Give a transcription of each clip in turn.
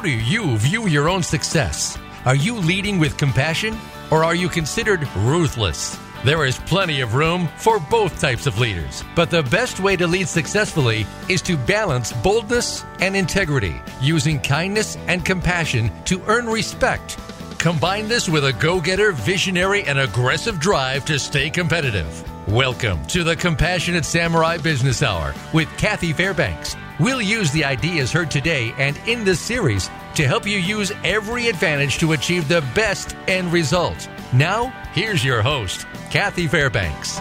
How do you view your own success? Are you leading with compassion, or are you considered ruthless? There is plenty of room for both types of leaders, but the best way to lead successfully is to balance boldness and integrity, using kindness and compassion to earn respect. Combine this with a go-getter, visionary, and aggressive drive to stay competitive. Welcome to the Compassionate Samurai Business Hour with Kathy Fairbanks. We'll use the ideas heard today and in this series to help you use every advantage to achieve the best end result. Now, here's your host, Kathy Fairbanks.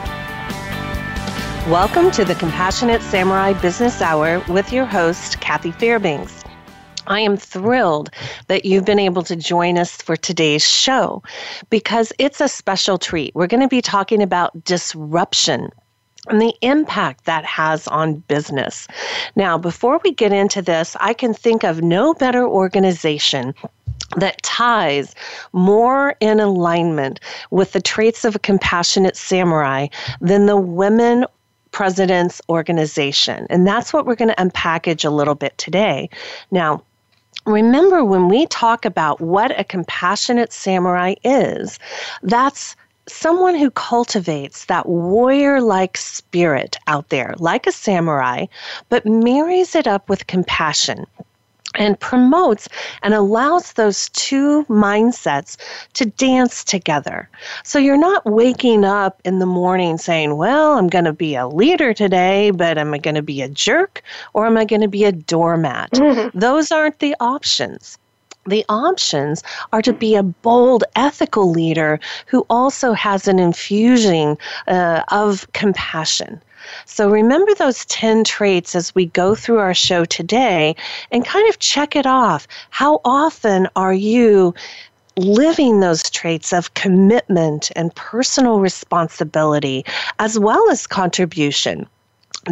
Welcome to the Compassionate Samurai Business Hour with your host, Kathy Fairbanks. I am thrilled that you've been able to join us for today's show because it's a special treat. We're going to be talking about disruption and the impact that has on business. Now, before we get into this, I can think of no better organization that ties more in alignment with the traits of a compassionate samurai than the Women Presidents Organization. And that's what we're going to unpackage a little bit today. Now, remember, when we talk about what a compassionate samurai is, that's someone who cultivates that warrior-like spirit out there, like a samurai, but marries it up with compassion and promotes and allows those two mindsets to dance together. So you're not waking up in the morning saying, well, I'm going to be a leader today, but am I going to be a jerk or am I going to be a doormat? Mm-hmm. Those aren't the options. The options are to be a bold, ethical leader who also has an infusion of compassion. So remember those 10 traits as we go through our show today and kind of check it off. How often are you living those traits of commitment and personal responsibility as well as contribution?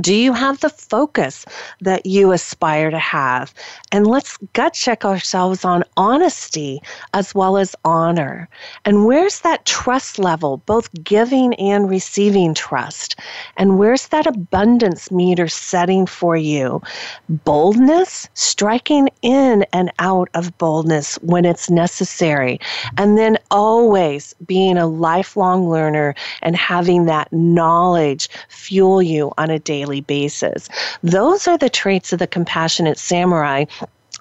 Do you have the focus that you aspire to have? And let's gut check ourselves on honesty as well as honor. And where's that trust level, both giving and receiving trust? And where's that abundance meter setting for you? Boldness, striking in and out of boldness when it's necessary. And then always being a lifelong learner and having that knowledge fuel you on a daily basis. Those are the traits of the compassionate samurai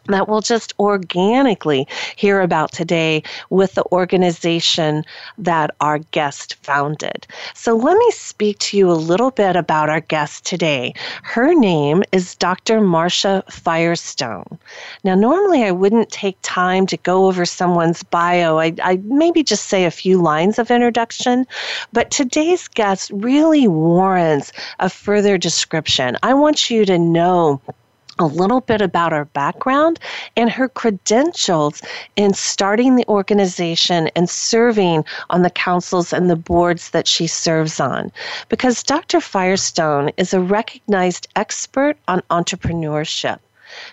that we'll just organically hear about today with the organization that our guest founded. So let me speak to you a little bit about our guest today. Her name is Dr. Marsha Firestone. Now, normally I wouldn't take time to go over someone's bio. I maybe just say a few lines of introduction, but today's guest really warrants a further description. I want you to know a little bit about her background and her credentials in starting the organization and serving on the councils and the boards that she serves on. Because Dr. Firestone is a recognized expert on entrepreneurship.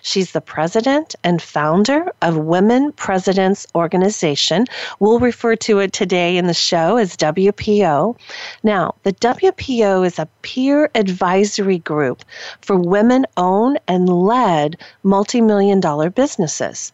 She's the president and founder of Women Presidents Organization. We'll refer to it today in the show as WPO. Now, the WPO is a peer advisory group for women-owned and led multi-million-dollar businesses.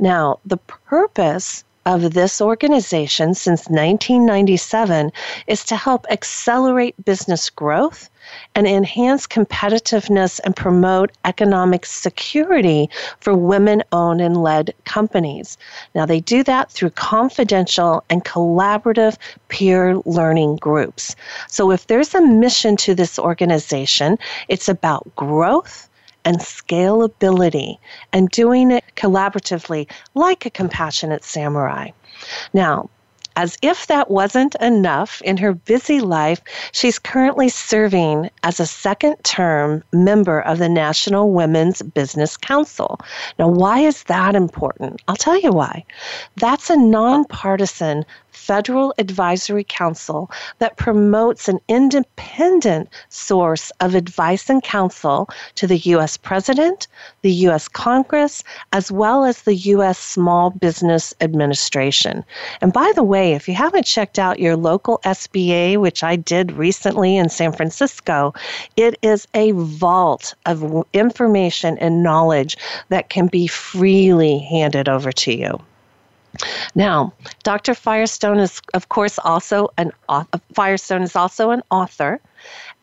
Now, the purpose of this organization since 1997 is to help accelerate business growth and enhance competitiveness and promote economic security for women-owned and led companies. Now, they do that through confidential and collaborative peer learning groups. So if there's a mission to this organization, it's about growth and scalability and doing it collaboratively like a compassionate samurai. Now, as if that wasn't enough, in her busy life, she's currently serving as a second-term member of the National Women's Business Council. Now, why is that important? I'll tell you why. That's a nonpartisan federal advisory council that promotes an independent source of advice and counsel to the U.S. President, the U.S. Congress, as well as the U.S. Small Business Administration. And by the way, if you haven't checked out your local SBA, which I did recently in San Francisco, it is a vault of information and knowledge that can be freely handed over to you. Now, Dr. Firestone is, of course, also an author.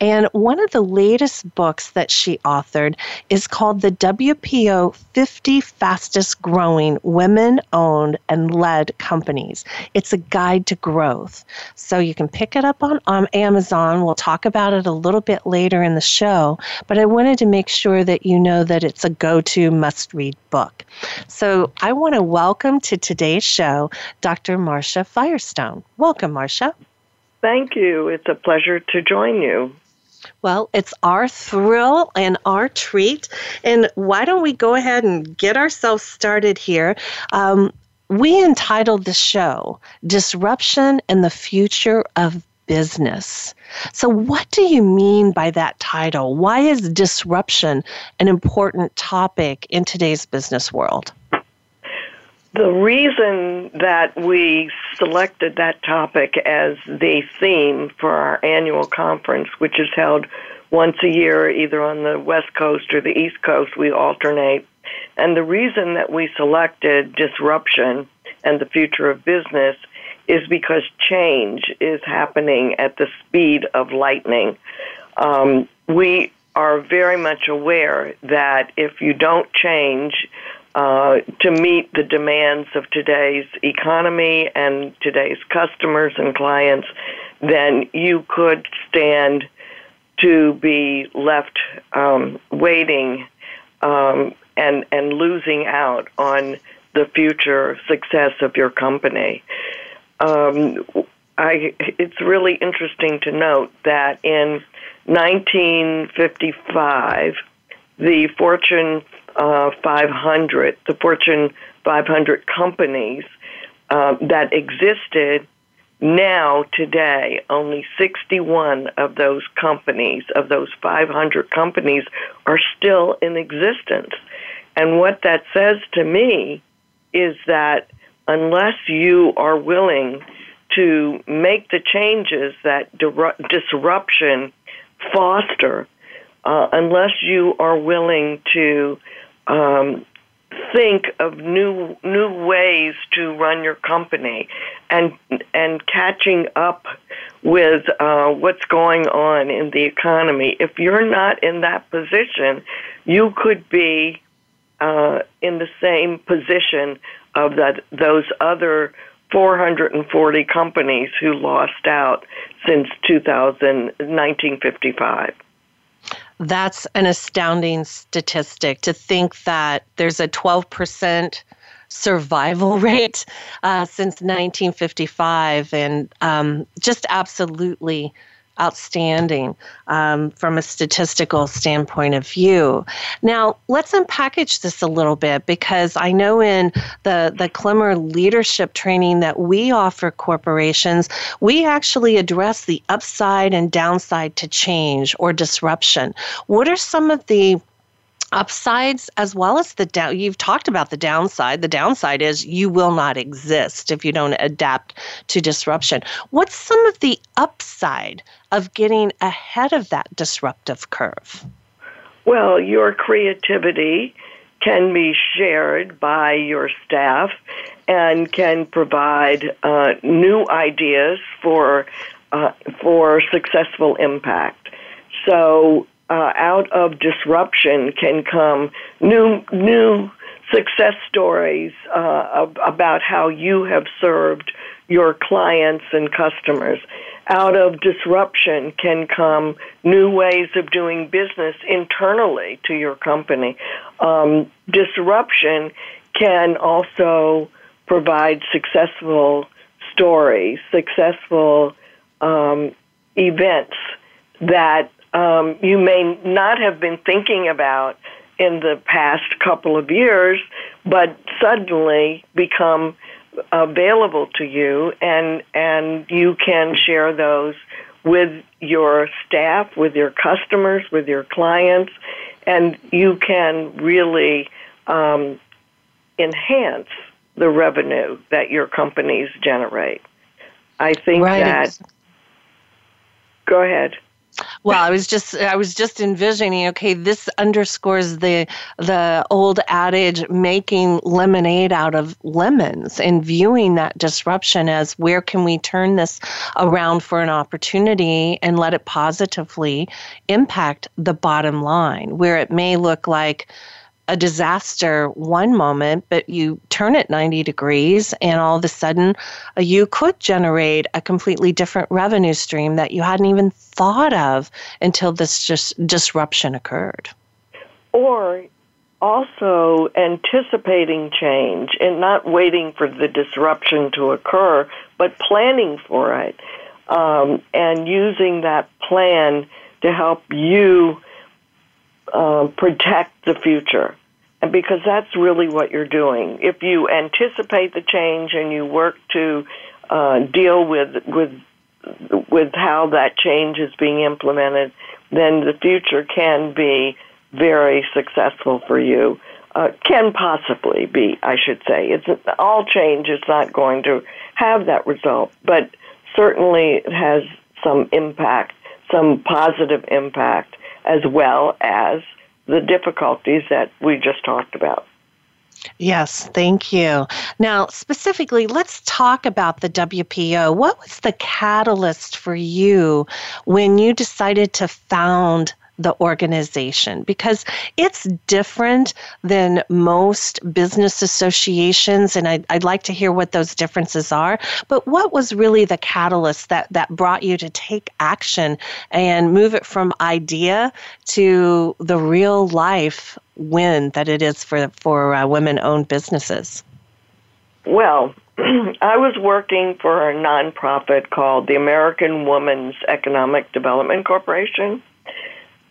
And one of the latest books that she authored is called The WPO 50 Fastest Growing Women-Owned and Led Companies. It's a guide to growth. So you can pick it up on Amazon. We'll talk about it a little bit later in the show, but I wanted to make sure that you know that it's a go-to must-read book. So I want to welcome to today's show Dr. Marsha Firestone. Welcome, Marsha. Thank you. It's a pleasure to join you. Well, it's our thrill and our treat. And why don't we go ahead and get ourselves started here? We entitled the show, Disruption and the Future of Business. So what do you mean by that title? Why is disruption an important topic in today's business world? The reason that we selected that topic as the theme for our annual conference, which is held once a year, either on the West Coast or the East Coast, we alternate. And the reason that we selected disruption and the future of business is because change is happening at the speed of lightning. We are very much aware that if you don't change, to meet the demands of today's economy and today's customers and clients, then you could stand to be left waiting and losing out on the future success of your company. It's really interesting to note that in 1955, the Fortune 500, the Fortune 500 companies that existed now today, only 61 of those companies, of those 500 companies, are still in existence. And what that says to me is that unless you are willing to make the changes that disruption foster, unless you are willing to think of new ways to run your company and catching up with what's going on in the economy. If you're not in that position, you could be in the same position of those other 440 companies who lost out since 1955. That's an astounding statistic, to think that there's a 12% survival rate since 1955, and just absolutely outstanding from a statistical standpoint of view. Now, let's unpackage this a little bit, because I know in the Klemmer leadership training that we offer corporations, we actually address the upside and downside to change or disruption. What are some of the upsides as well as the down? You've talked about the downside. The downside is you will not exist if you don't adapt to disruption. What's some of the upside of getting ahead of that disruptive curve? Well, your creativity can be shared by your staff and can provide new ideas for successful impact. So out of disruption can come new success stories about how you have served your clients and customers. Out of disruption can come new ways of doing business internally to your company. Disruption can also provide successful stories, successful events that you may not have been thinking about in the past couple of years, but suddenly become available to you, and you can share those with your staff, with your customers, with your clients, and you can really enhance the revenue that your companies generate. I think right. that... Go ahead. Well, I was just envisioning, okay, this underscores the old adage, making lemonade out of lemons, and viewing that disruption as where can we turn this around for an opportunity and let it positively impact the bottom line, where it may look like a disaster one moment, but you turn it 90 degrees and all of a sudden you could generate a completely different revenue stream that you hadn't even thought of until this just disruption occurred. Or also anticipating change and not waiting for the disruption to occur, but planning for it, and using that plan to help you protect the future, and because that's really what you're doing. If you anticipate the change and you work to deal with how that change is being implemented, then the future can be very successful for you. Can possibly be, I should say. All change is not going to have that result, but certainly it has some impact, some positive impact, as well as the difficulties that we just talked about. Yes, thank you. Now, specifically, let's talk about the WPO. What was the catalyst for you when you decided to found the organization? Because it's different than most business associations, and I'd like to hear what those differences are. But what was really the catalyst that brought you to take action and move it from idea to the real life win that it is for women-owned businesses? Well, I was working for a nonprofit called the American Woman's Economic Development Corporation.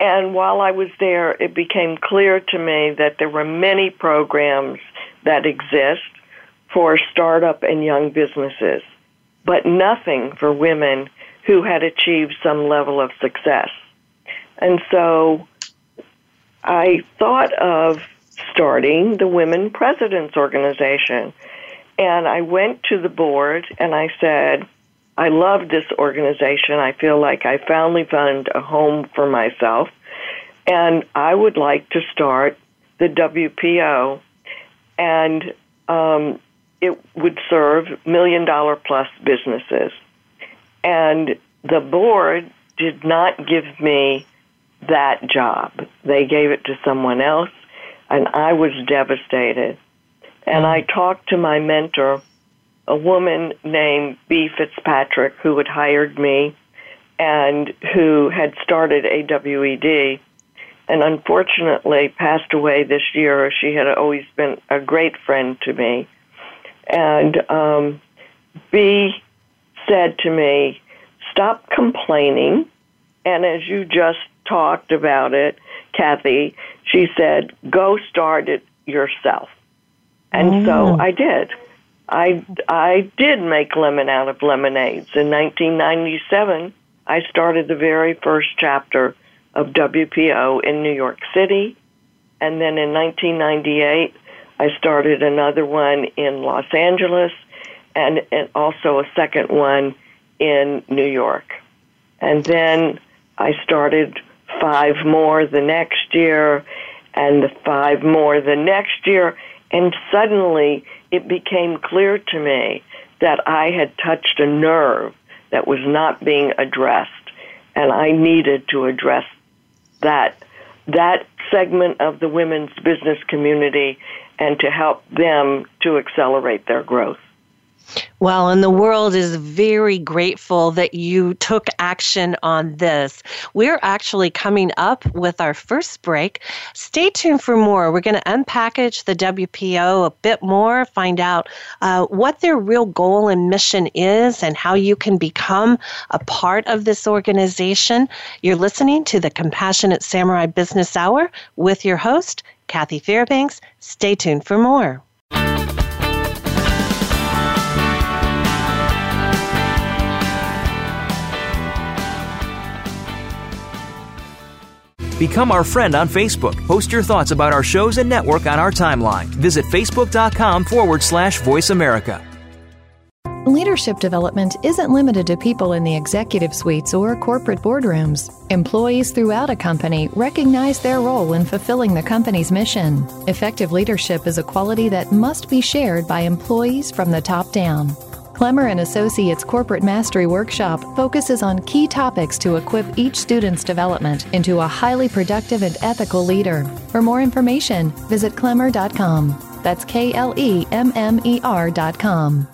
And while I was there, it became clear to me that there were many programs that exist for startup and young businesses, but nothing for women who had achieved some level of success. And so I thought of starting the Women Presidents Organization. And I went to the board and I said, I love this organization. I feel like I finally found a home for myself, and I would like to start the WPO, and it would serve $1 million+ businesses. And the board did not give me that job. They gave it to someone else, and I was devastated. And I talked to my mentor, a woman named B Fitzpatrick, who had hired me and who had started AWED and unfortunately passed away this year. She had always been a great friend to me. And B said to me, stop complaining. And as you just talked about it, Kathy, she said, go start it yourself. And so I did. I did make lemon out of lemonades. In 1997, I started the very first chapter of WPO in New York City. And then in 1998, I started another one in Los Angeles and also a second one in New York. And then I started 5 more the next year and 5 more the next year. And suddenly, it became clear to me that I had touched a nerve that was not being addressed, and I needed to address that segment of the women's business community and to help them to accelerate their growth. Well, and the world is very grateful that you took action on this. We're actually coming up with our first break. Stay tuned for more. We're going to unpackage the WPO a bit more, find out what their real goal and mission is and how you can become a part of this organization. You're listening to the Compassionate Samurai Business Hour with your host, Kathy Fairbanks. Stay tuned for more. Become our friend on Facebook. Post your thoughts about our shows and network on our timeline. Visit Facebook.com/Voice America. Leadership development isn't limited to people in the executive suites or corporate boardrooms. Employees throughout a company recognize their role in fulfilling the company's mission. Effective leadership is a quality that must be shared by employees from the top down. Klemmer and Associates Corporate Mastery Workshop focuses on key topics to equip each student's development into a highly productive and ethical leader. For more information, visit Klemmer.com. That's Klemmer.com.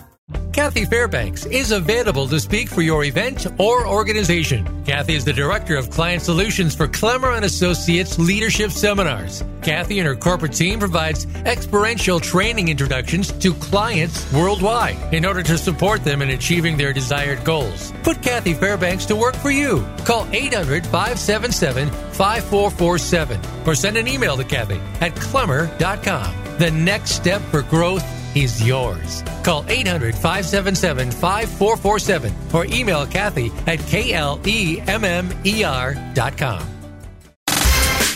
Kathy Fairbanks is available to speak for your event or organization. Kathy is the Director of Client Solutions for Klemmer and Associates Leadership Seminars. Kathy and her corporate team provides experiential training introductions to clients worldwide in order to support them in achieving their desired goals. Put Kathy Fairbanks to work for you. Call 800-577-5447 or send an email to Kathy at Klemmer.com. The next step for growth is yours. Call 800-577-5447 or email Kathy at Klemmer.com.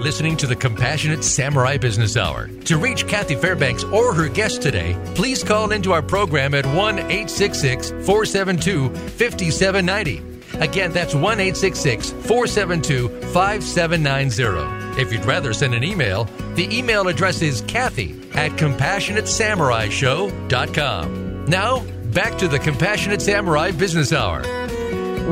Listening to the Compassionate Samurai Business Hour. To reach Kathy Fairbanks or her guest today, please call into our program at 1-866-472-5790. Again, that's 1-866-472-5790. If you'd rather send an email, the email address is Kathy@CompassionateSamuraiShow.com. Now, back to the Compassionate Samurai Business Hour.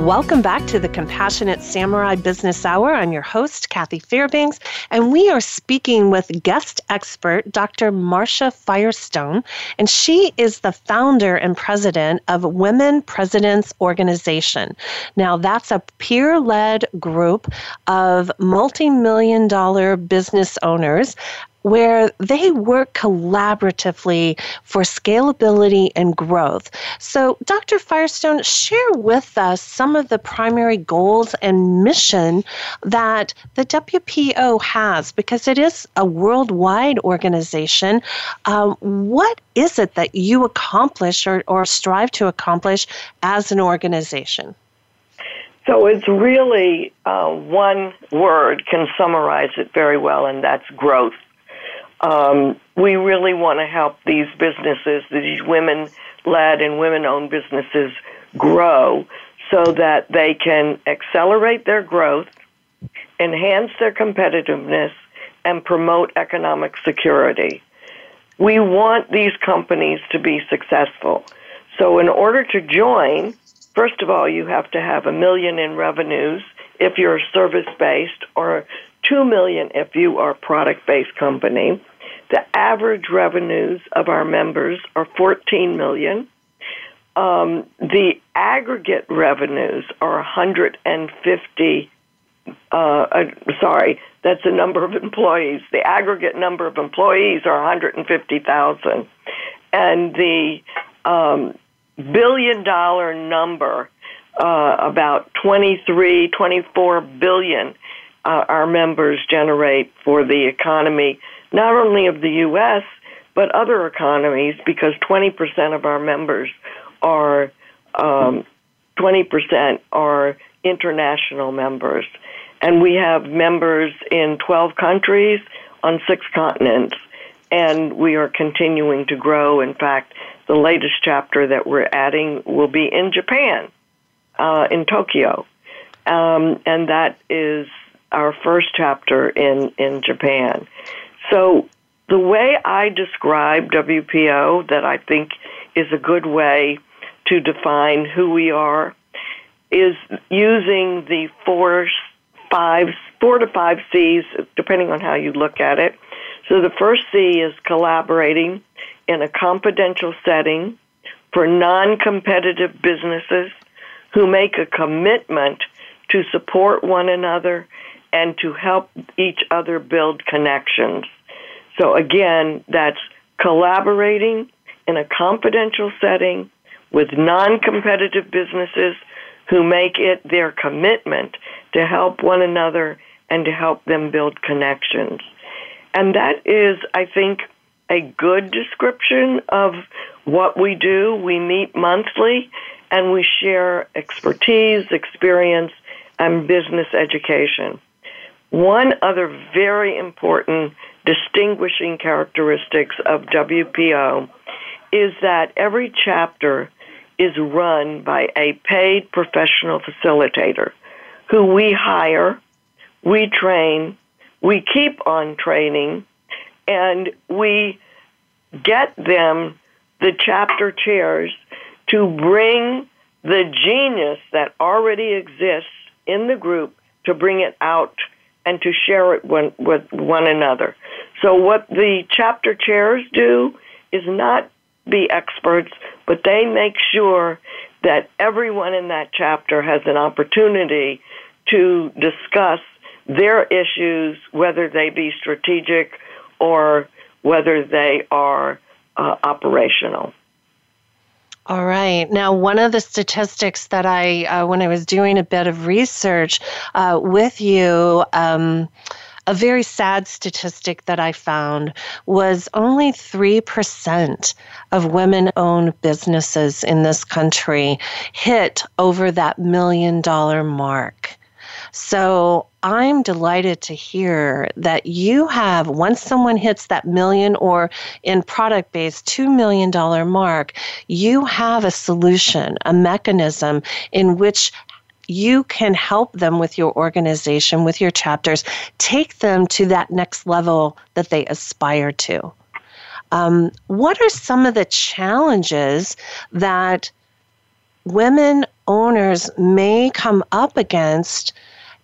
Welcome back to the Compassionate Samurai Business Hour. I'm your host, Kathy Fairbanks, and we are speaking with guest expert, Dr. Marsha Firestone, and she is the founder and president of Women Presidents Organization. Now, that's a peer-led group of multi-million-dollar business owners where they work collaboratively for scalability and growth. So, Dr. Firestone, share with us some of the primary goals and mission that the WPO has, because it is a worldwide organization. What is it that you accomplish or strive to accomplish as an organization? So it's really one word can summarize it very well, and that's growth. We really want to help these businesses, these women-led and women-owned businesses, grow so that they can accelerate their growth, enhance their competitiveness, and promote economic security. We want these companies to be successful. So in order to join, first of all, you have to have $1 million in revenues if you're service-based, or $2 million if you are a product-based company. The average revenues of our members are $14 million. The aggregate revenues are 150, sorry, that's the number of employees. The aggregate number of employees are 150,000. And the billion-dollar number, about 23, 24 billion our members generate for the economy, not only of the U.S., but other economies, because 20% of our members are 20% are international members. And we have members in 12 countries on 6 continents, and we are continuing to grow. In fact, the latest chapter that we're adding will be in Japan, in Tokyo, and that is our first chapter in Japan. So the way I describe WPO, that I think is a good way to define who we are, is using the four to five C's, depending on how you look at it. So the first C is collaborating in a confidential setting for non-competitive businesses who make a commitment to support one another, and to help each other build connections. So again, that's collaborating in a confidential setting with non-competitive businesses who make it their commitment to help one another and to help them build connections. And that is, I think, a good description of what we do. We meet monthly, and we share expertise, experience, and business education. One other very important distinguishing characteristics of WPO is that every chapter is run by a paid professional facilitator who we hire, we train, we keep on training, and we get them, the chapter chairs, to bring the genius that already exists in the group, to bring it out and to share it with one another. So what the chapter chairs do is not be experts, but they make sure that everyone in that chapter has an opportunity to discuss their issues, whether they be strategic or whether they are operational. All right. Now, one of the statistics that I, when I was doing a bit of research with you, a very sad statistic that I found was only 3% of women-owned businesses in this country hit over that $1 million mark. So I'm delighted to hear that you have, once someone hits that $1 million or in product-based $2 million mark, you have a solution, a mechanism in which you can help them with your organization, with your chapters, take them to that next level that they aspire to. What are some of the challenges that women owners may come up against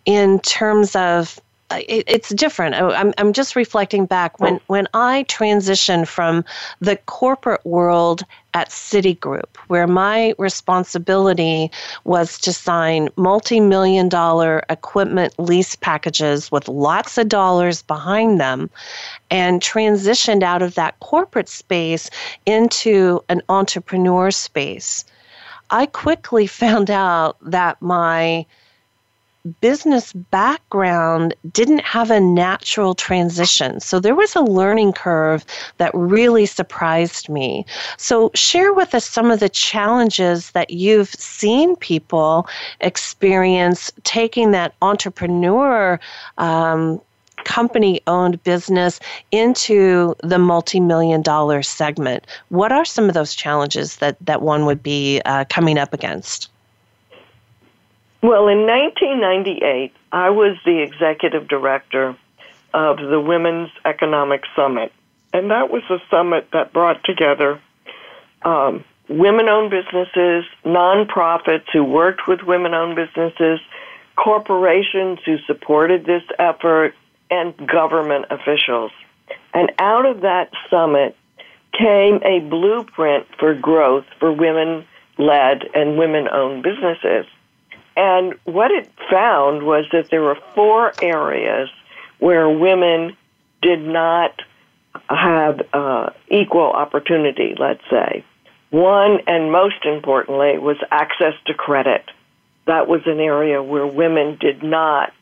in terms of, it's different. I'm just reflecting back. When I transitioned from the corporate world at Citigroup, where my responsibility was to sign multi-million-dollar equipment lease packages with lots of dollars behind them, and transitioned out of that corporate space into an entrepreneur space, I quickly found out that my business background didn't have a natural transition. So there was a learning curve that really surprised me. So share with us some of the challenges that you've seen people experience taking that entrepreneur company-owned business into the multi-million-dollar segment. What are some of those challenges that one would be coming up against? Well, in 1998, I was the executive director of the Women's Economic Summit, and that was a summit that brought together women-owned businesses, nonprofits who worked with women-owned businesses, corporations who supported this effort, and government officials. And out of that summit came a blueprint for growth for women-led and women-owned businesses. And what it found was that there were four areas where women did not have equal opportunity, let's say. One, and most importantly, was access to credit. That was an area where women did not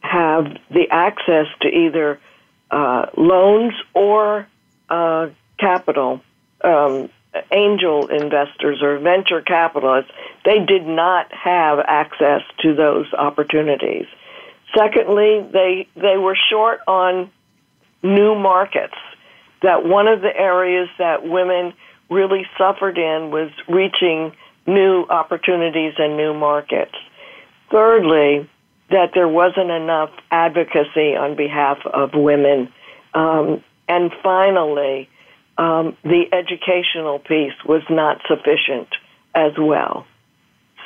have the access to either loans or capital, angel investors or venture capitalists. They did not have access to those opportunities. Secondly, they were short on new markets. That one of the areas that women really suffered in was reaching new opportunities and new markets. Thirdly, that there wasn't enough advocacy on behalf of women. And finally, the educational piece was not sufficient as well.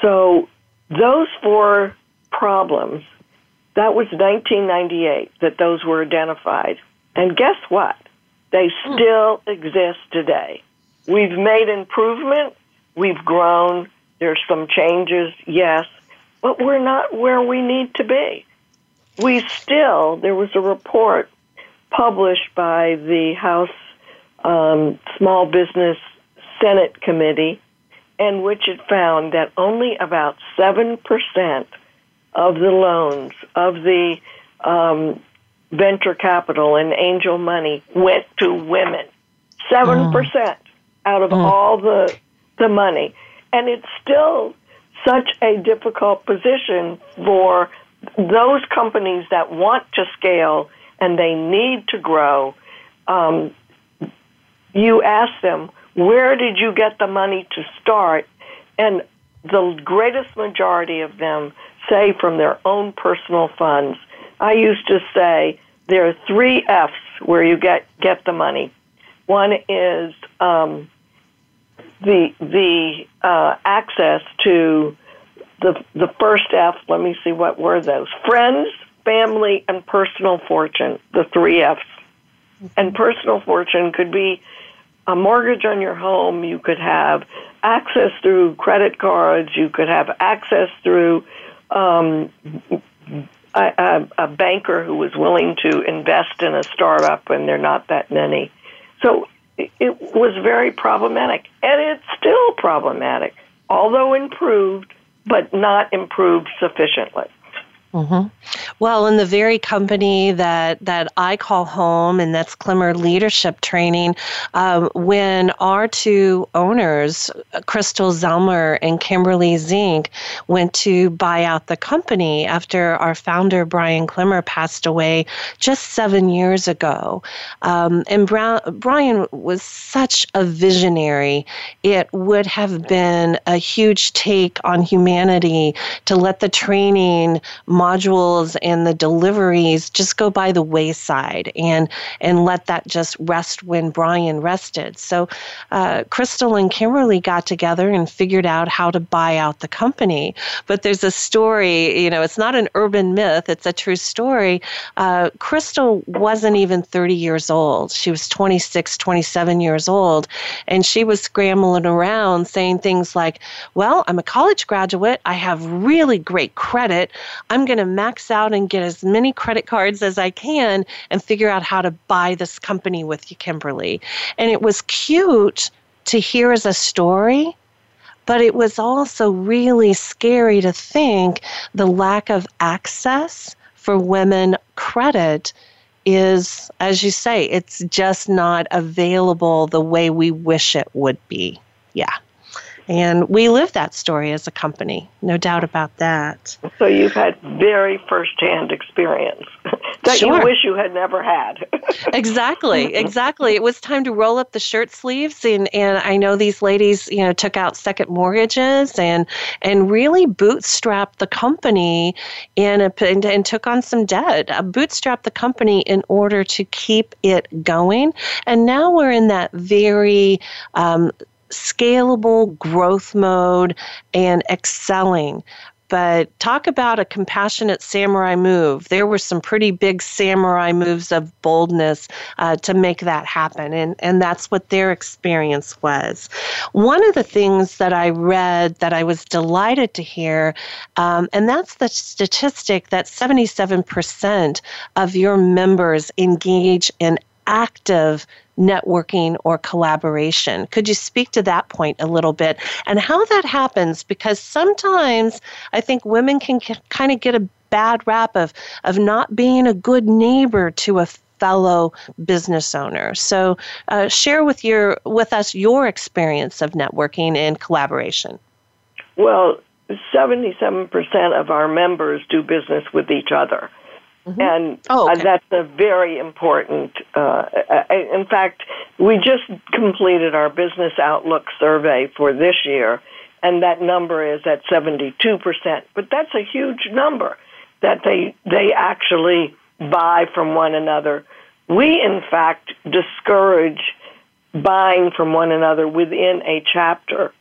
So those four problems, that was 1998 that those were identified. And guess what? They still exist today. We've made improvement. We've grown. There's some changes, yes. but we're not where we need to be. We still, there was a report published by the House Small Business Senate Committee, in which it found that only about 7% of the loans, of the venture capital and angel money, went to women. 7% out of all the money. And it's still such a difficult position for those companies that want to scale and they need to grow. You ask them, where did you get the money to start? And the greatest majority of them say from their own personal funds. I used to say there are three F's where you get the money. One is the access to the first F. Let me see, what were those? Friends, family, and personal fortune, the three F's. And personal fortune could be a mortgage on your home. You could have access through credit cards. You could have access through a banker who was willing to invest in a startup, and there are not that many. So it was very problematic, and it's still problematic, although improved, but not improved sufficiently. Mm-hmm. Well, in the very company that I call home, and that's Klemmer Leadership Training, when our two owners, Crystal Zellmer and Kimberly Zink, went to buy out the company after our founder, Brian Klemmer, passed away just 7 years ago. And Brian was such a visionary. It would have been a huge take on humanity to let the training modules and the deliveries just go by the wayside and let that just rest when Brian rested. So Crystal and Kimberly got together and figured out how to buy out the company. But there's a story, it's not an urban myth, it's a true story. Crystal wasn't even 30 years old. She was 26, 27 years old. And she was scrambling around saying things like, well, I'm a college graduate. I have really great credit. I'm going to max out and get as many credit cards as I can and figure out how to buy this company with you, Kimberly. And it was cute to hear as a story, but it was also really scary to think the lack of access for women credit is, as you say, it's just not available the way we wish it would be. Yeah. And we live that story as a company, no doubt about that. So you've had very firsthand experience that you wish you had never had. Exactly. It was time to roll up the shirt sleeves, and I know these ladies, took out second mortgages and really bootstrapped the company and took on some debt. Bootstrapped the company in order to keep it going, and now we're in that very scalable growth mode and excelling. But talk about a compassionate samurai move. There were some pretty big samurai moves of boldness to make that happen. And that's what their experience was. One of the things that I read that I was delighted to hear, and that's the statistic that 77% of your members engage in active networking or collaboration. Could you speak to that point a little bit and how that happens? Because sometimes I think women can kind of get a bad rap of not being a good neighbor to a fellow business owner. So share with us your experience of networking and collaboration. Well, 77% of our members do business with each other. Mm-hmm. And that's a very important, in fact, we just completed our business outlook survey for this year, and that number is at 72%. But that's a huge number that they actually buy from one another. We, in fact, discourage buying from one another within a chapter.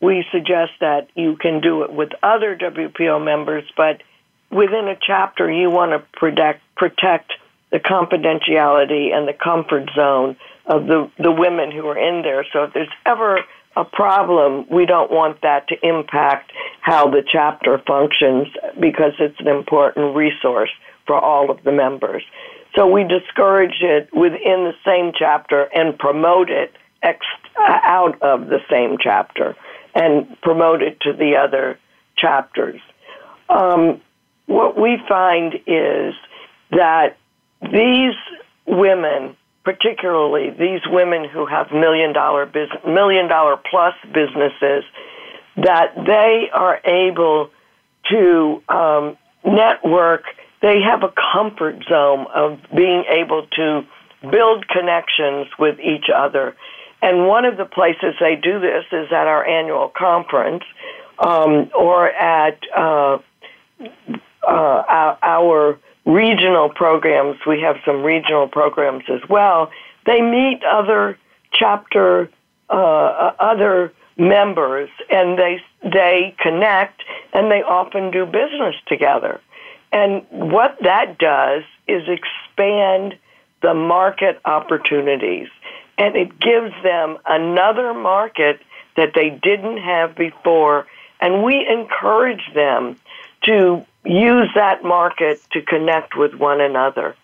We suggest that you can do it with other WPO members, but within a chapter, you want to protect the confidentiality and the comfort zone of the women who are in there. So if there's ever a problem, we don't want that to impact how the chapter functions because it's an important resource for all of the members. So we discourage it within the same chapter and promote it out of the same chapter and promote it to the other chapters. What we find is that these women, particularly these women who have million dollar plus businesses, that they are able to network. They have a comfort zone of being able to build connections with each other. And one of the places they do this is at our annual conference or at our regional programs. We have some regional programs as well. They meet other chapter, other members, and they connect, and they often do business together. And what that does is expand the market opportunities, and it gives them another market that they didn't have before, and we encourage them to use that market to connect with one another.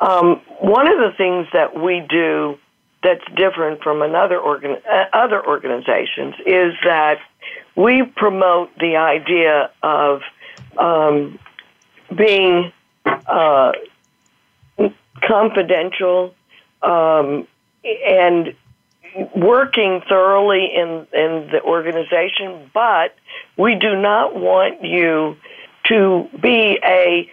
One of the things that we do that's different from other organizations is that we promote the idea of being confidential and working thoroughly in the organization, but we do not want you to be a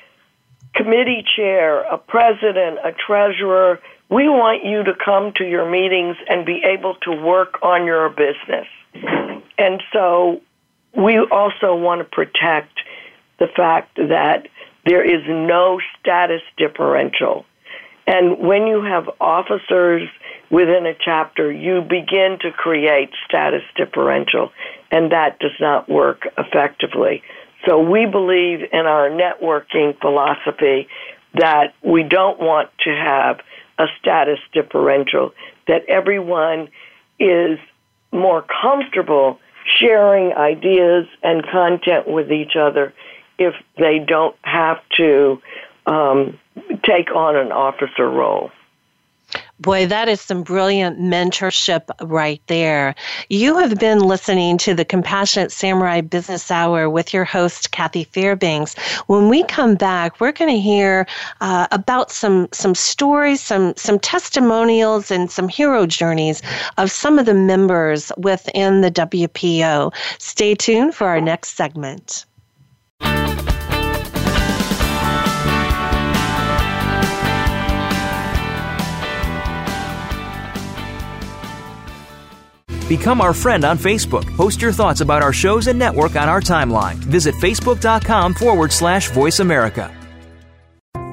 committee chair, a president, a treasurer. We want you to come to your meetings and be able to work on your business. And so we also want to protect the fact that there is no status differential. And when you have officers within a chapter, you begin to create status differential, and that does not work effectively. So we believe in our networking philosophy that we don't want to have a status differential, that everyone is more comfortable sharing ideas and content with each other if they don't have to take on an officer role. Boy, that is some brilliant mentorship right there. You have been listening to the Compassionate Samurai Business Hour with your host, Kathy Fairbanks. When we come back, we're going to hear about some stories, some testimonials, and some hero journeys of some of the members within the WPO. Stay tuned for our next segment. Become our friend on Facebook. Post your thoughts about our shows and network on our timeline. Visit Facebook.com/Voice America.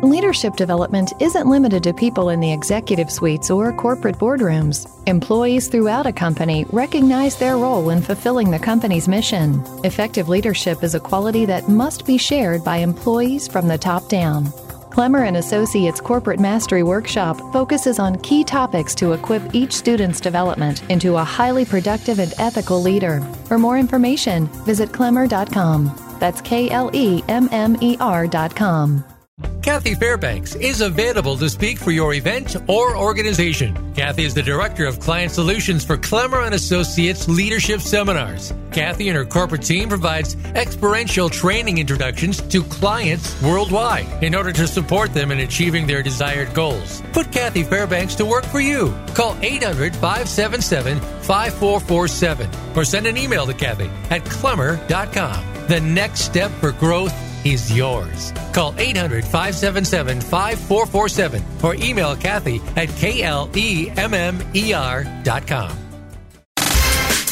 Leadership development isn't limited to people in the executive suites or corporate boardrooms. Employees throughout a company recognize their role in fulfilling the company's mission. Effective leadership is a quality that must be shared by employees from the top down. Klemmer and Associates Corporate Mastery Workshop focuses on key topics to equip each student's development into a highly productive and ethical leader. For more information, visit Klemmer.com. That's Klemmer.com. Kathy Fairbanks is available to speak for your event or organization. Kathy is the Director of Client Solutions for Klemmer and Associates Leadership Seminars. Kathy and her corporate team provides experiential training introductions to clients worldwide in order to support them in achieving their desired goals. Put Kathy Fairbanks to work for you. Call 800-577-5447 or send an email to Kathy at Klemmer.com. The next step for growth is yours. Call 800-577-5447 or email Kathy at Klemmer.com.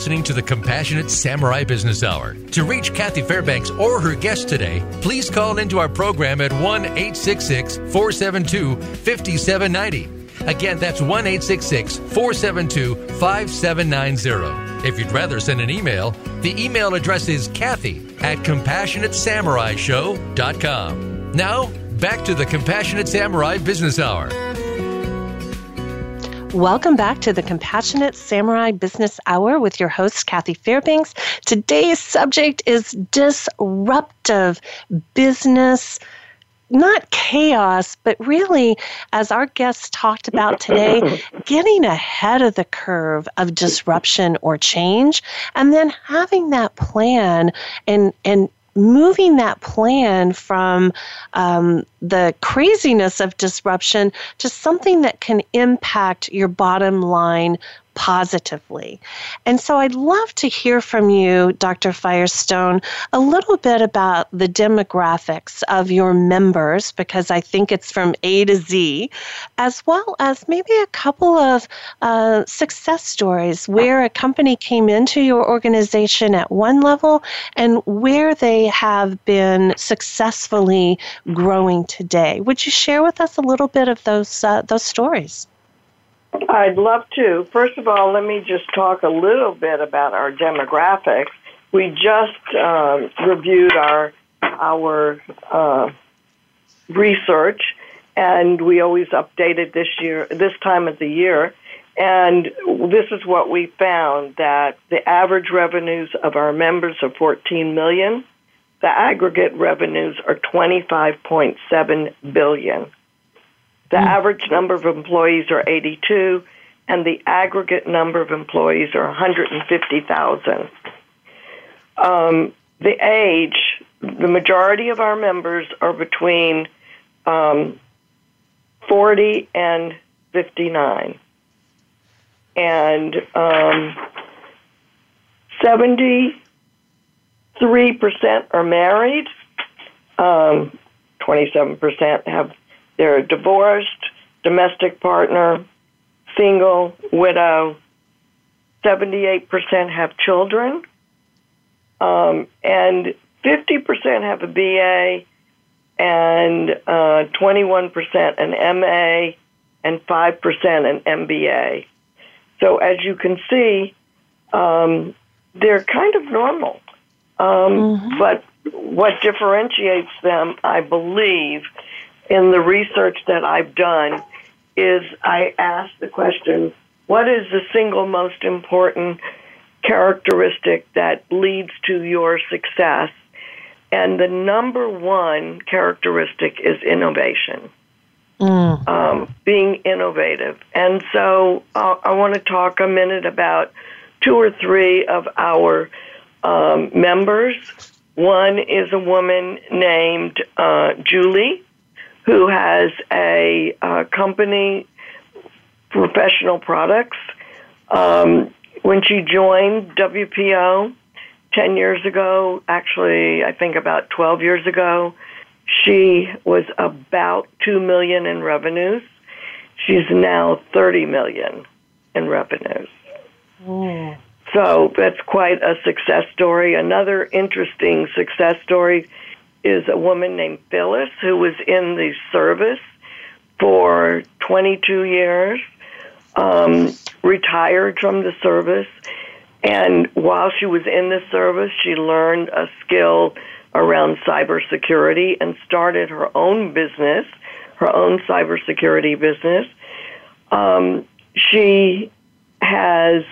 listening to the Compassionate Samurai Business Hour. To reach Kathy Fairbanks or her guest today, please call into our program at 1-866-472-5790. Again, that's 1-866-472-5790. If you'd rather send an email, the email address is Kathy@CompassionateSamuraiShow.com. Now, back to the Compassionate Samurai Business Hour. Welcome back to the Compassionate Samurai Business Hour with your host, Kathy Fairbanks. Today's subject is disruptive business, not chaos, but really, as our guests talked about today, getting ahead of the curve of disruption or change, and then having that plan and moving that plan from the craziness of disruption to something that can impact your bottom line positively. And so I'd love to hear from you, Dr. Firestone, a little bit about the demographics of your members, because I think it's from A to Z, as well as maybe a couple of success stories where a company came into your organization at one level and where they have been successfully growing today. Would you share with us a little bit of those stories? I'd love to. First of all, let me just talk a little bit about our demographics. We just reviewed our research, and we always update it this time of the year. And this is what we found, that the average revenues of our members are $14 million. The aggregate revenues are $25.7 billion. The average number of employees are 82, and the aggregate number of employees are 150,000. The age, the majority of our members are between 40 and 59. And 73% are married, 27% have... They're divorced, domestic partner, single, widow. 78% have children, and 50% have a BA, and 21% an MA, and 5% an MBA. So as you can see, they're kind of normal. But what differentiates them, I believe, in the research that I've done, is I asked the question, what is the single most important characteristic that leads to your success? And the number one characteristic is innovation, being innovative. And so I want to talk a minute about two or three of our members. One is a woman named Julie, who has a company, Professional Products. When she joined WPO 10 years ago, actually I think about 12 years ago, she was about $2 million in revenues. She's now $30 million in revenues. Yeah. So that's quite a success story. Another interesting success story is a woman named Phyllis, who was in the service for 22 years, retired from the service, and while she was in the service, she learned a skill around cybersecurity and started her own business, her own cybersecurity business. She has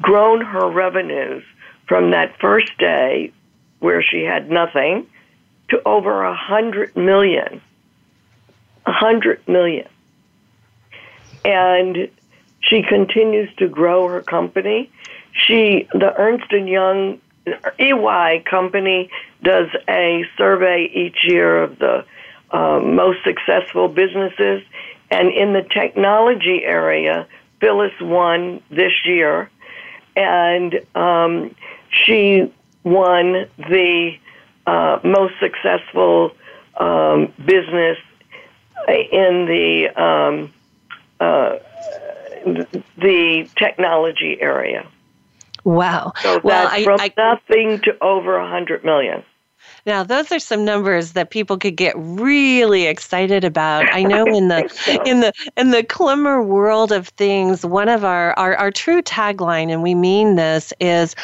grown her revenues from that first day where she had nothing to over $100 million. And she continues to grow her company. The Ernst and Young EY company does a survey each year of the most successful businesses. And in the technology area, Phyllis won this year. And she won the most successful business in the the technology area. Wow. So well, from nothing to over 100 million. Now, those are some numbers that people could get really excited about. I know in the in the Klemmer world of things, one of our true tagline, and we mean this, is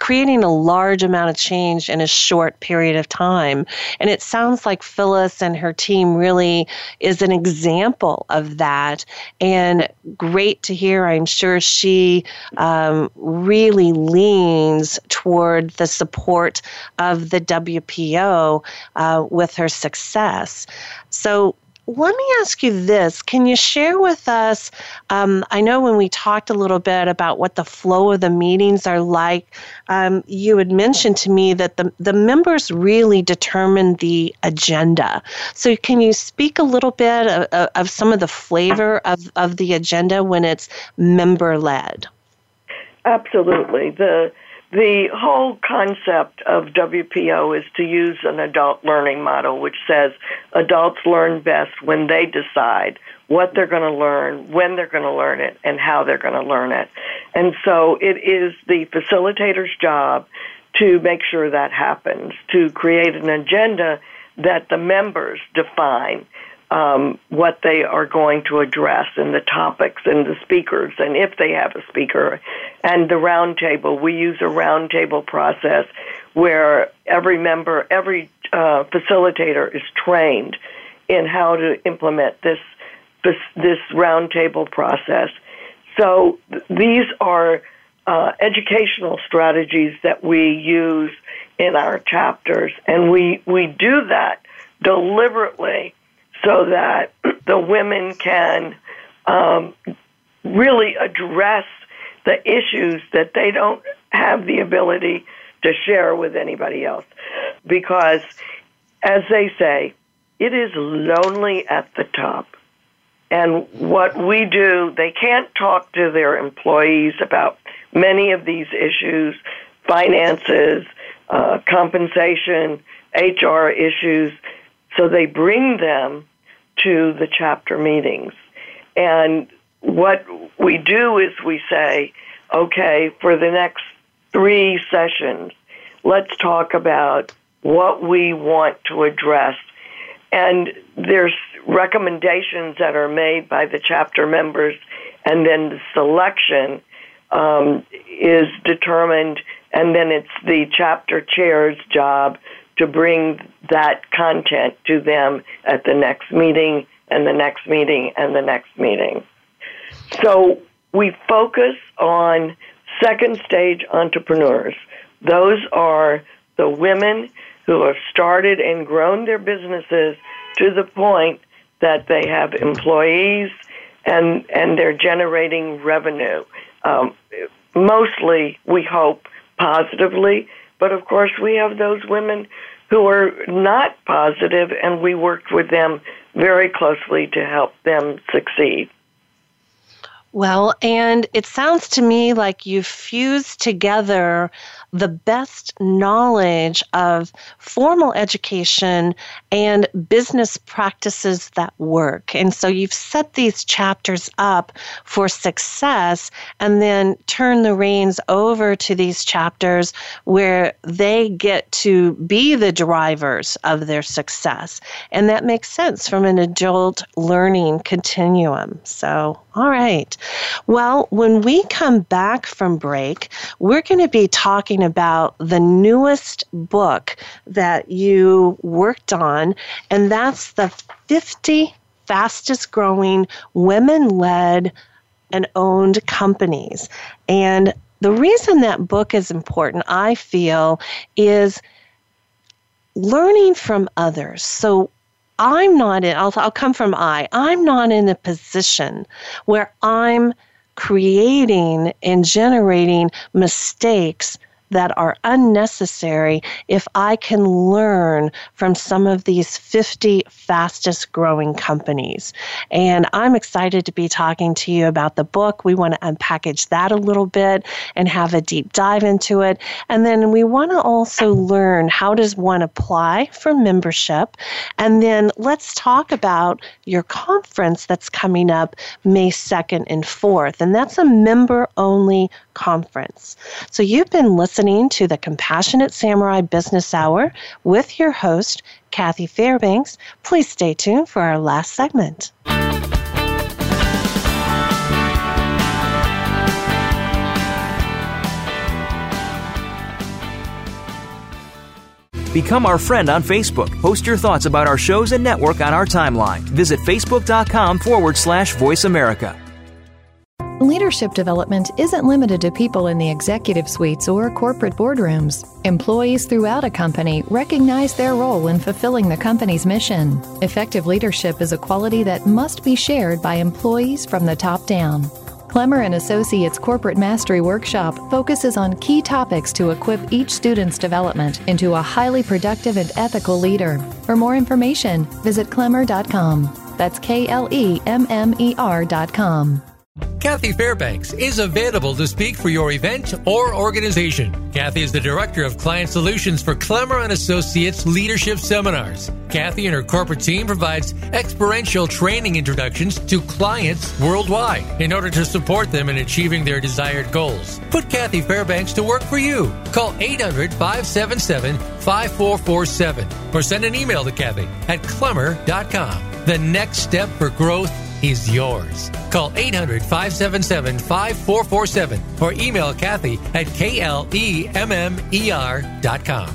creating a large amount of change in a short period of time. And it sounds like Phyllis and her team really is an example of that. And great to hear. I'm sure she really leans toward the support of the WPO with her success. So let me ask you this. Can you share with us, I know when we talked a little bit about what the flow of the meetings are like, you had mentioned to me that the members really determine the agenda. So can you speak a little bit of some of the flavor of the agenda when it's member-led? Absolutely. The whole concept of WPO is to use an adult learning model, which says adults learn best when they decide what they're going to learn, when they're going to learn it, and how they're going to learn it. And so it is the facilitator's job to make sure that happens, to create an agenda that the members define what they are going to address, and the topics and the speakers, and if they have a speaker, and the roundtable. We use a roundtable process where every member, every facilitator is trained in how to implement this roundtable process. So these are educational strategies that we use in our chapters, and we do that deliberately, so that the women can really address the issues that they don't have the ability to share with anybody else. Because, as they say, it is lonely at the top. And what we do, they can't talk to their employees about many of these issues, finances, compensation, HR issues. So they bring them to the chapter meetings. And what we do is we say, okay, for the next 3 sessions, let's talk about what we want to address. And there's recommendations that are made by the chapter members, and then the selection is determined, and then it's the chapter chair's job to bring that content to them at the next meeting and the next meeting and the next meeting. So we focus on second stage entrepreneurs. Those are the women who have started and grown their businesses to the point that they have employees and they're generating revenue. Mostly, we hope, positively. But, of course, we have those women who are not positive, and we worked with them very closely to help them succeed. Well, and it sounds to me like you fused together the best knowledge of formal education and business practices that work. And so you've set these chapters up for success and then turn the reins over to these chapters where they get to be the drivers of their success. And that makes sense from an adult learning continuum. So, all right. Well, when we come back from break, we're going to be talking about the newest book that you worked on, and that's the 50 fastest growing women-led and owned companies. And the reason that book is important, I feel, is learning from others. So I'm not in, I'll come from I'm not in a position where I'm creating and generating mistakes that are unnecessary if I can learn from some of these 50 fastest growing companies. And I'm excited to be talking to you about the book. We want to unpackage that a little bit and have a deep dive into it. And then we want to also learn, how does one apply for membership? And then let's talk about your conference that's coming up May 2nd and 4th. And that's a member-only conference. So you've been listening to the Compassionate Samurai Business Hour with your host, Kathy Fairbanks. Please stay tuned for our last segment. Become our friend on Facebook. Post your thoughts about our shows and network on our timeline. Visit facebook.com/Voice America. Leadership development isn't limited to people in the executive suites or corporate boardrooms. Employees throughout a company recognize their role in fulfilling the company's mission. Effective leadership is a quality that must be shared by employees from the top down. Klemmer and Associates Corporate Mastery Workshop focuses on key topics to equip each student's development into a highly productive and ethical leader. For more information, visit Klemmer.com. That's Klemmer.com. Kathy Fairbanks is available to speak for your event or organization. Kathy is the Director of Client Solutions for Klemmer and Associates Leadership Seminars. Kathy and her corporate team provides experiential training introductions to clients worldwide in order to support them in achieving their desired goals. Put Kathy Fairbanks to work for you. Call 800-577-5447 or send an email to Kathy at Klemmer.com. The next step for growth is yours. Call 800-577-5447 or email Kathy at klemmer.com.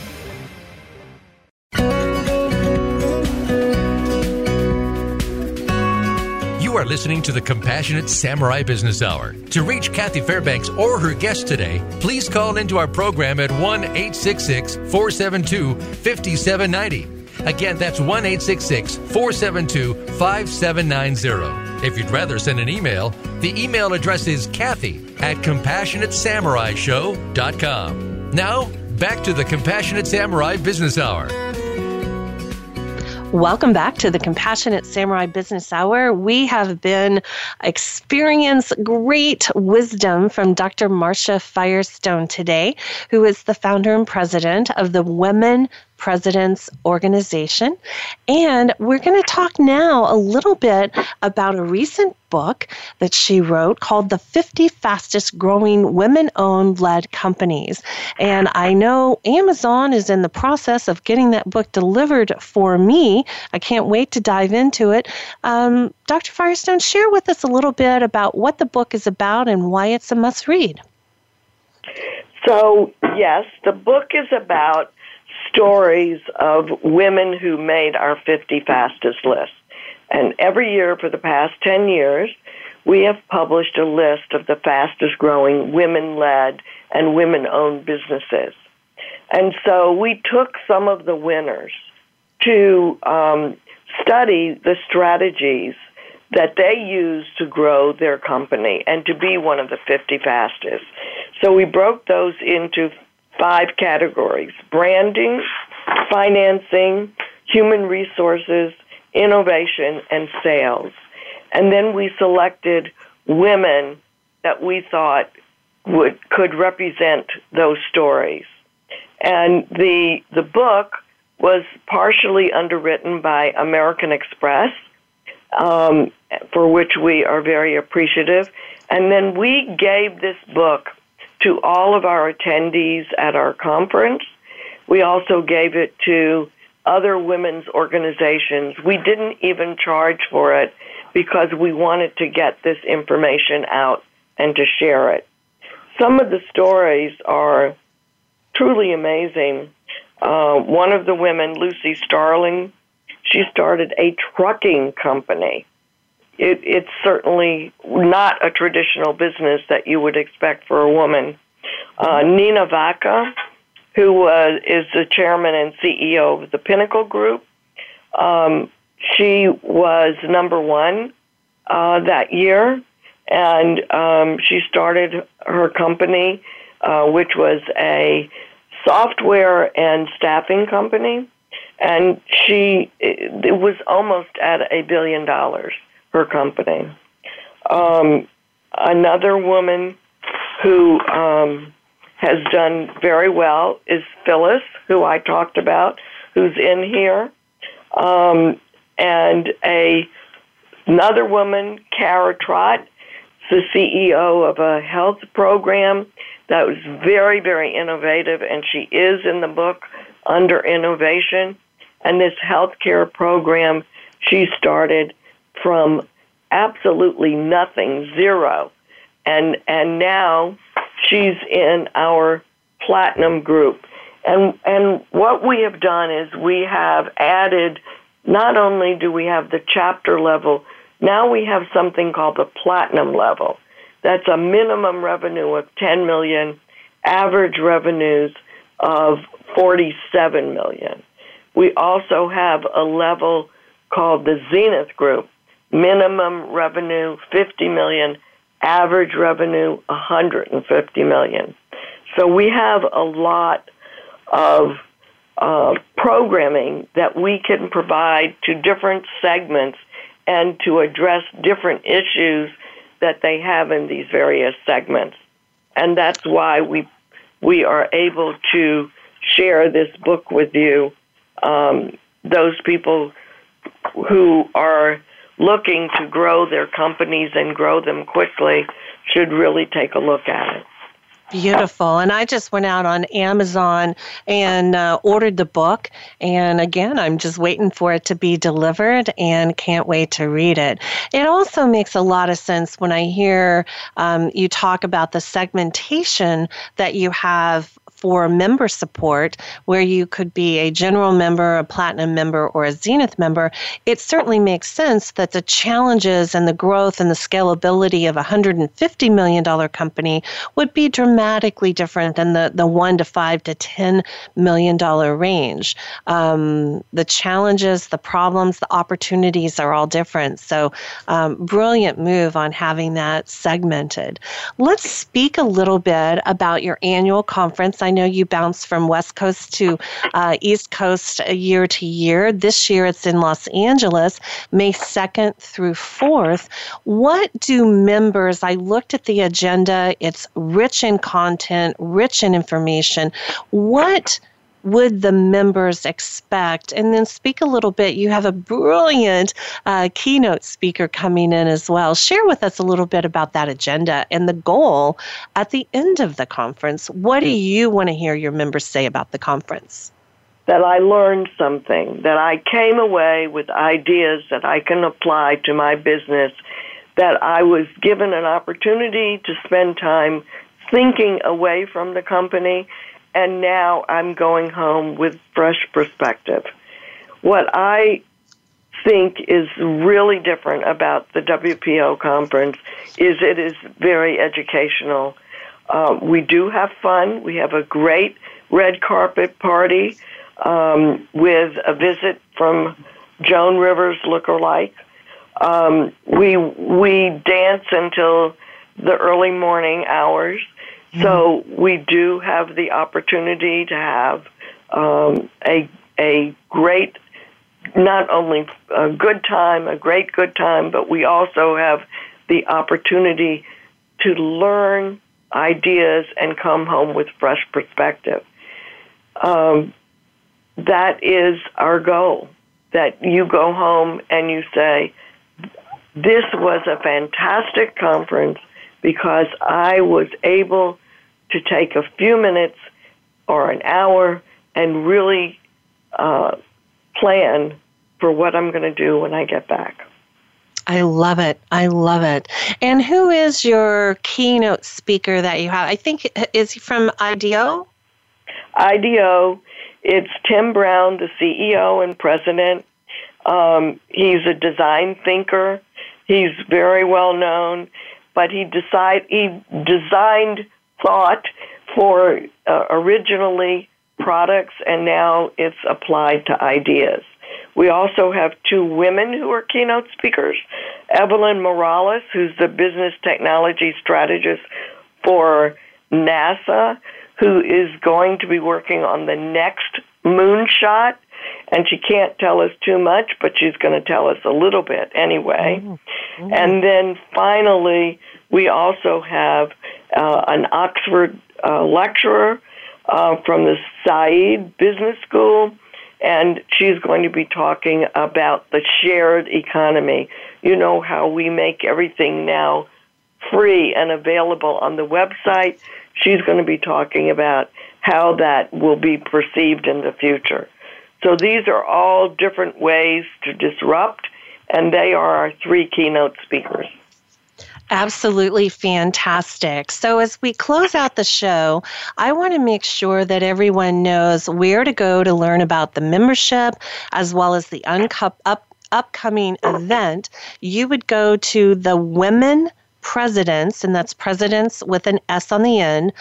Are listening to the Compassionate Samurai Business Hour. To reach Kathy Fairbanks or her guest today, please call into our program at 1-866-472-5790. Again, that's 1-866-472-5790. If you'd rather send an email, the email address is Kathy@CompassionateSamuraiShow.com. Now, back to the Compassionate Samurai Business Hour. Welcome back to the Compassionate Samurai Business Hour. We have been experiencing great wisdom from Dr. Marsha Firestone today, who is the founder and president of the Women Presidents Organization. And we're going to talk now a little bit about a recent book that she wrote called The 50 Fastest Growing Women-Owned Led Companies. And I know Amazon is in the process of getting that book delivered for me. I can't wait to dive into it. Dr. Firestone, share with us a little bit about what the book is about and why it's a must-read. So, yes, the book is about stories of women who made our 50 fastest list. And every year for the past 10 years, we have published a list of the fastest growing women-led and women-owned businesses. And so we took some of the winners to study the strategies that they use to grow their company and to be one of the 50 fastest. So we broke those into 5 categories: branding, financing, human resources, innovation, and sales. And then we selected women that we thought could represent those stories. And the book was partially underwritten by American Express, for which we are very appreciative. And then we gave this book to all of our attendees at our conference. We also gave it to other women's organizations. We didn't even charge for it because we wanted to get this information out and to share it. Some of the stories are truly amazing. One of the women, Lucy Starling, she started a trucking company. It's certainly not a traditional business that you would expect for a woman. Nina Vaca, who is the chairman and CEO of the Pinnacle Group, she was number one that year, and she started her company, which was a software and staffing company, and it was almost at $1 billion, her company. Another woman who has done very well is Phyllis, who I talked about, who's in here, and another woman, Kara Trott, the CEO of a health program that was very, very innovative, and she is in the book under innovation. And this healthcare program she started from absolutely nothing, zero, and now she's in our platinum group. And what we have done is we have added, not only do we have the chapter level, now we have something called the platinum level. That's a minimum revenue of $10 million, average revenues of $47 million. We also have a level called the Zenith Group, minimum revenue $50 million, average revenue $150 million. So we have a lot of programming that we can provide to different segments and to address different issues that they have in these various segments. And that's why we are able to share this book with you, those people who are looking to grow their companies and grow them quickly should really take a look at it. Beautiful. And I just went out on Amazon and ordered the book. And again, I'm just waiting for it to be delivered and can't wait to read it. It also makes a lot of sense when I hear you talk about the segmentation that you have for member support, where you could be a general member, a platinum member, or a Zenith member. It certainly makes sense that the challenges and the growth and the scalability of a $150 million company would be dramatically different than the $1 to $5 to $10 million range. The challenges, the problems, the opportunities are all different. So brilliant move on having that segmented. Let's speak a little bit about your annual conference. I know you bounce from West Coast to East Coast year to year. This year it's in Los Angeles, May 2nd through 4th. What do members, I looked at the agenda, it's rich in content, rich in information. What would the members expect? And then speak a little bit, you have a brilliant keynote speaker coming in as well. Share with us a little bit about that agenda and the goal at the end of the conference. What do you want to hear your members say about the conference? That I learned something, that I came away with ideas that I can apply to my business, that I was given an opportunity to spend time thinking away from the company, and now I'm going home with fresh perspective. What I think is really different about the WPO conference is it is very educational. We do have fun. We have a great red carpet party with a visit from Joan Rivers lookalike. We dance until the early morning hours. So we do have the opportunity to have a great, not only a great good time, but we also have the opportunity to learn ideas and come home with fresh perspective. That is our goal, that you go home and you say, this was a fantastic conference because I was able to take a few minutes or an hour and really plan for what I'm going to do when I get back. I love it. I love it. And who is your keynote speaker that you have? I think is he from IDEO? IDEO It's Tim Brown, the CEO and president. He's a design thinker. He's very well known, but he designed thought for originally products, and now it's applied to ideas. We also have two women who are keynote speakers, Evelyn Morales, who's the business technology strategist for NASA, who is going to be working on the next moonshot, and she can't tell us too much, but she's going to tell us a little bit anyway. Mm-hmm. And then finally, we also have an Oxford lecturer from the Saïd Business School, and she's going to be talking about the shared economy. You know how we make everything now free and available on the website. She's going to be talking about how that will be perceived in the future. So these are all different ways to disrupt, and they are our three keynote speakers. Absolutely fantastic. So as we close out the show, I want to make sure that everyone knows where to go to learn about the membership as well as the upcoming event. You would go to the Women Presidents, and that's presidents with an S on the end,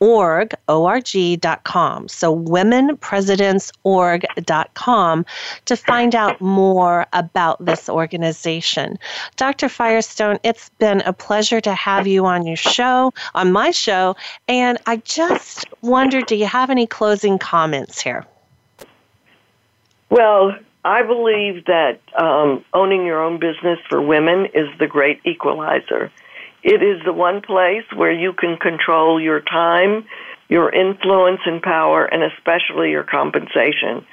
org.com. So womenpresidentsorg.com to find out more about this organization. Dr. Firestone, it's been a pleasure to have you on your show, on my show, and I just wondered, do you have any closing comments here? Well, I believe that owning your own business for women is the great equalizer. It is the one place where you can control your time, your influence and power, and especially your compensation.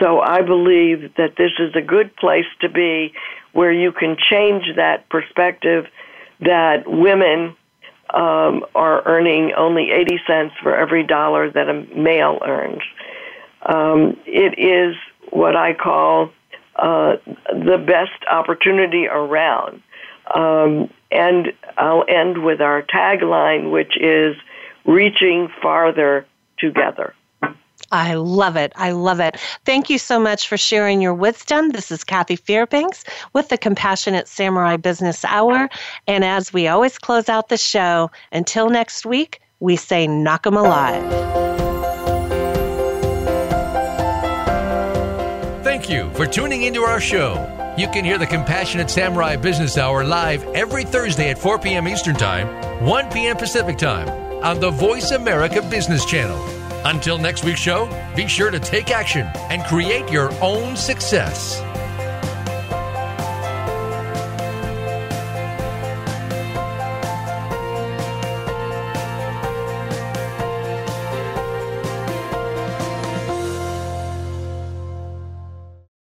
So I believe that this is a good place to be where you can change that perspective that women are earning only 80 cents for every dollar that a male earns. It is what I call the best opportunity around. And I'll end with our tagline, which is reaching farther together. I love it. I love it. Thank you so much for sharing your wisdom. This is Kathy Fairbanks with the Compassionate Samurai Business Hour. And as we always close out the show, until next week, we say knock 'em alive. Thank you for tuning into our show. You can hear the Compassionate Samurai Business Hour live every Thursday at 4 p.m. Eastern Time, 1 p.m. Pacific Time on the Voice America Business Channel. Until next week's show, be sure to take action and create your own success.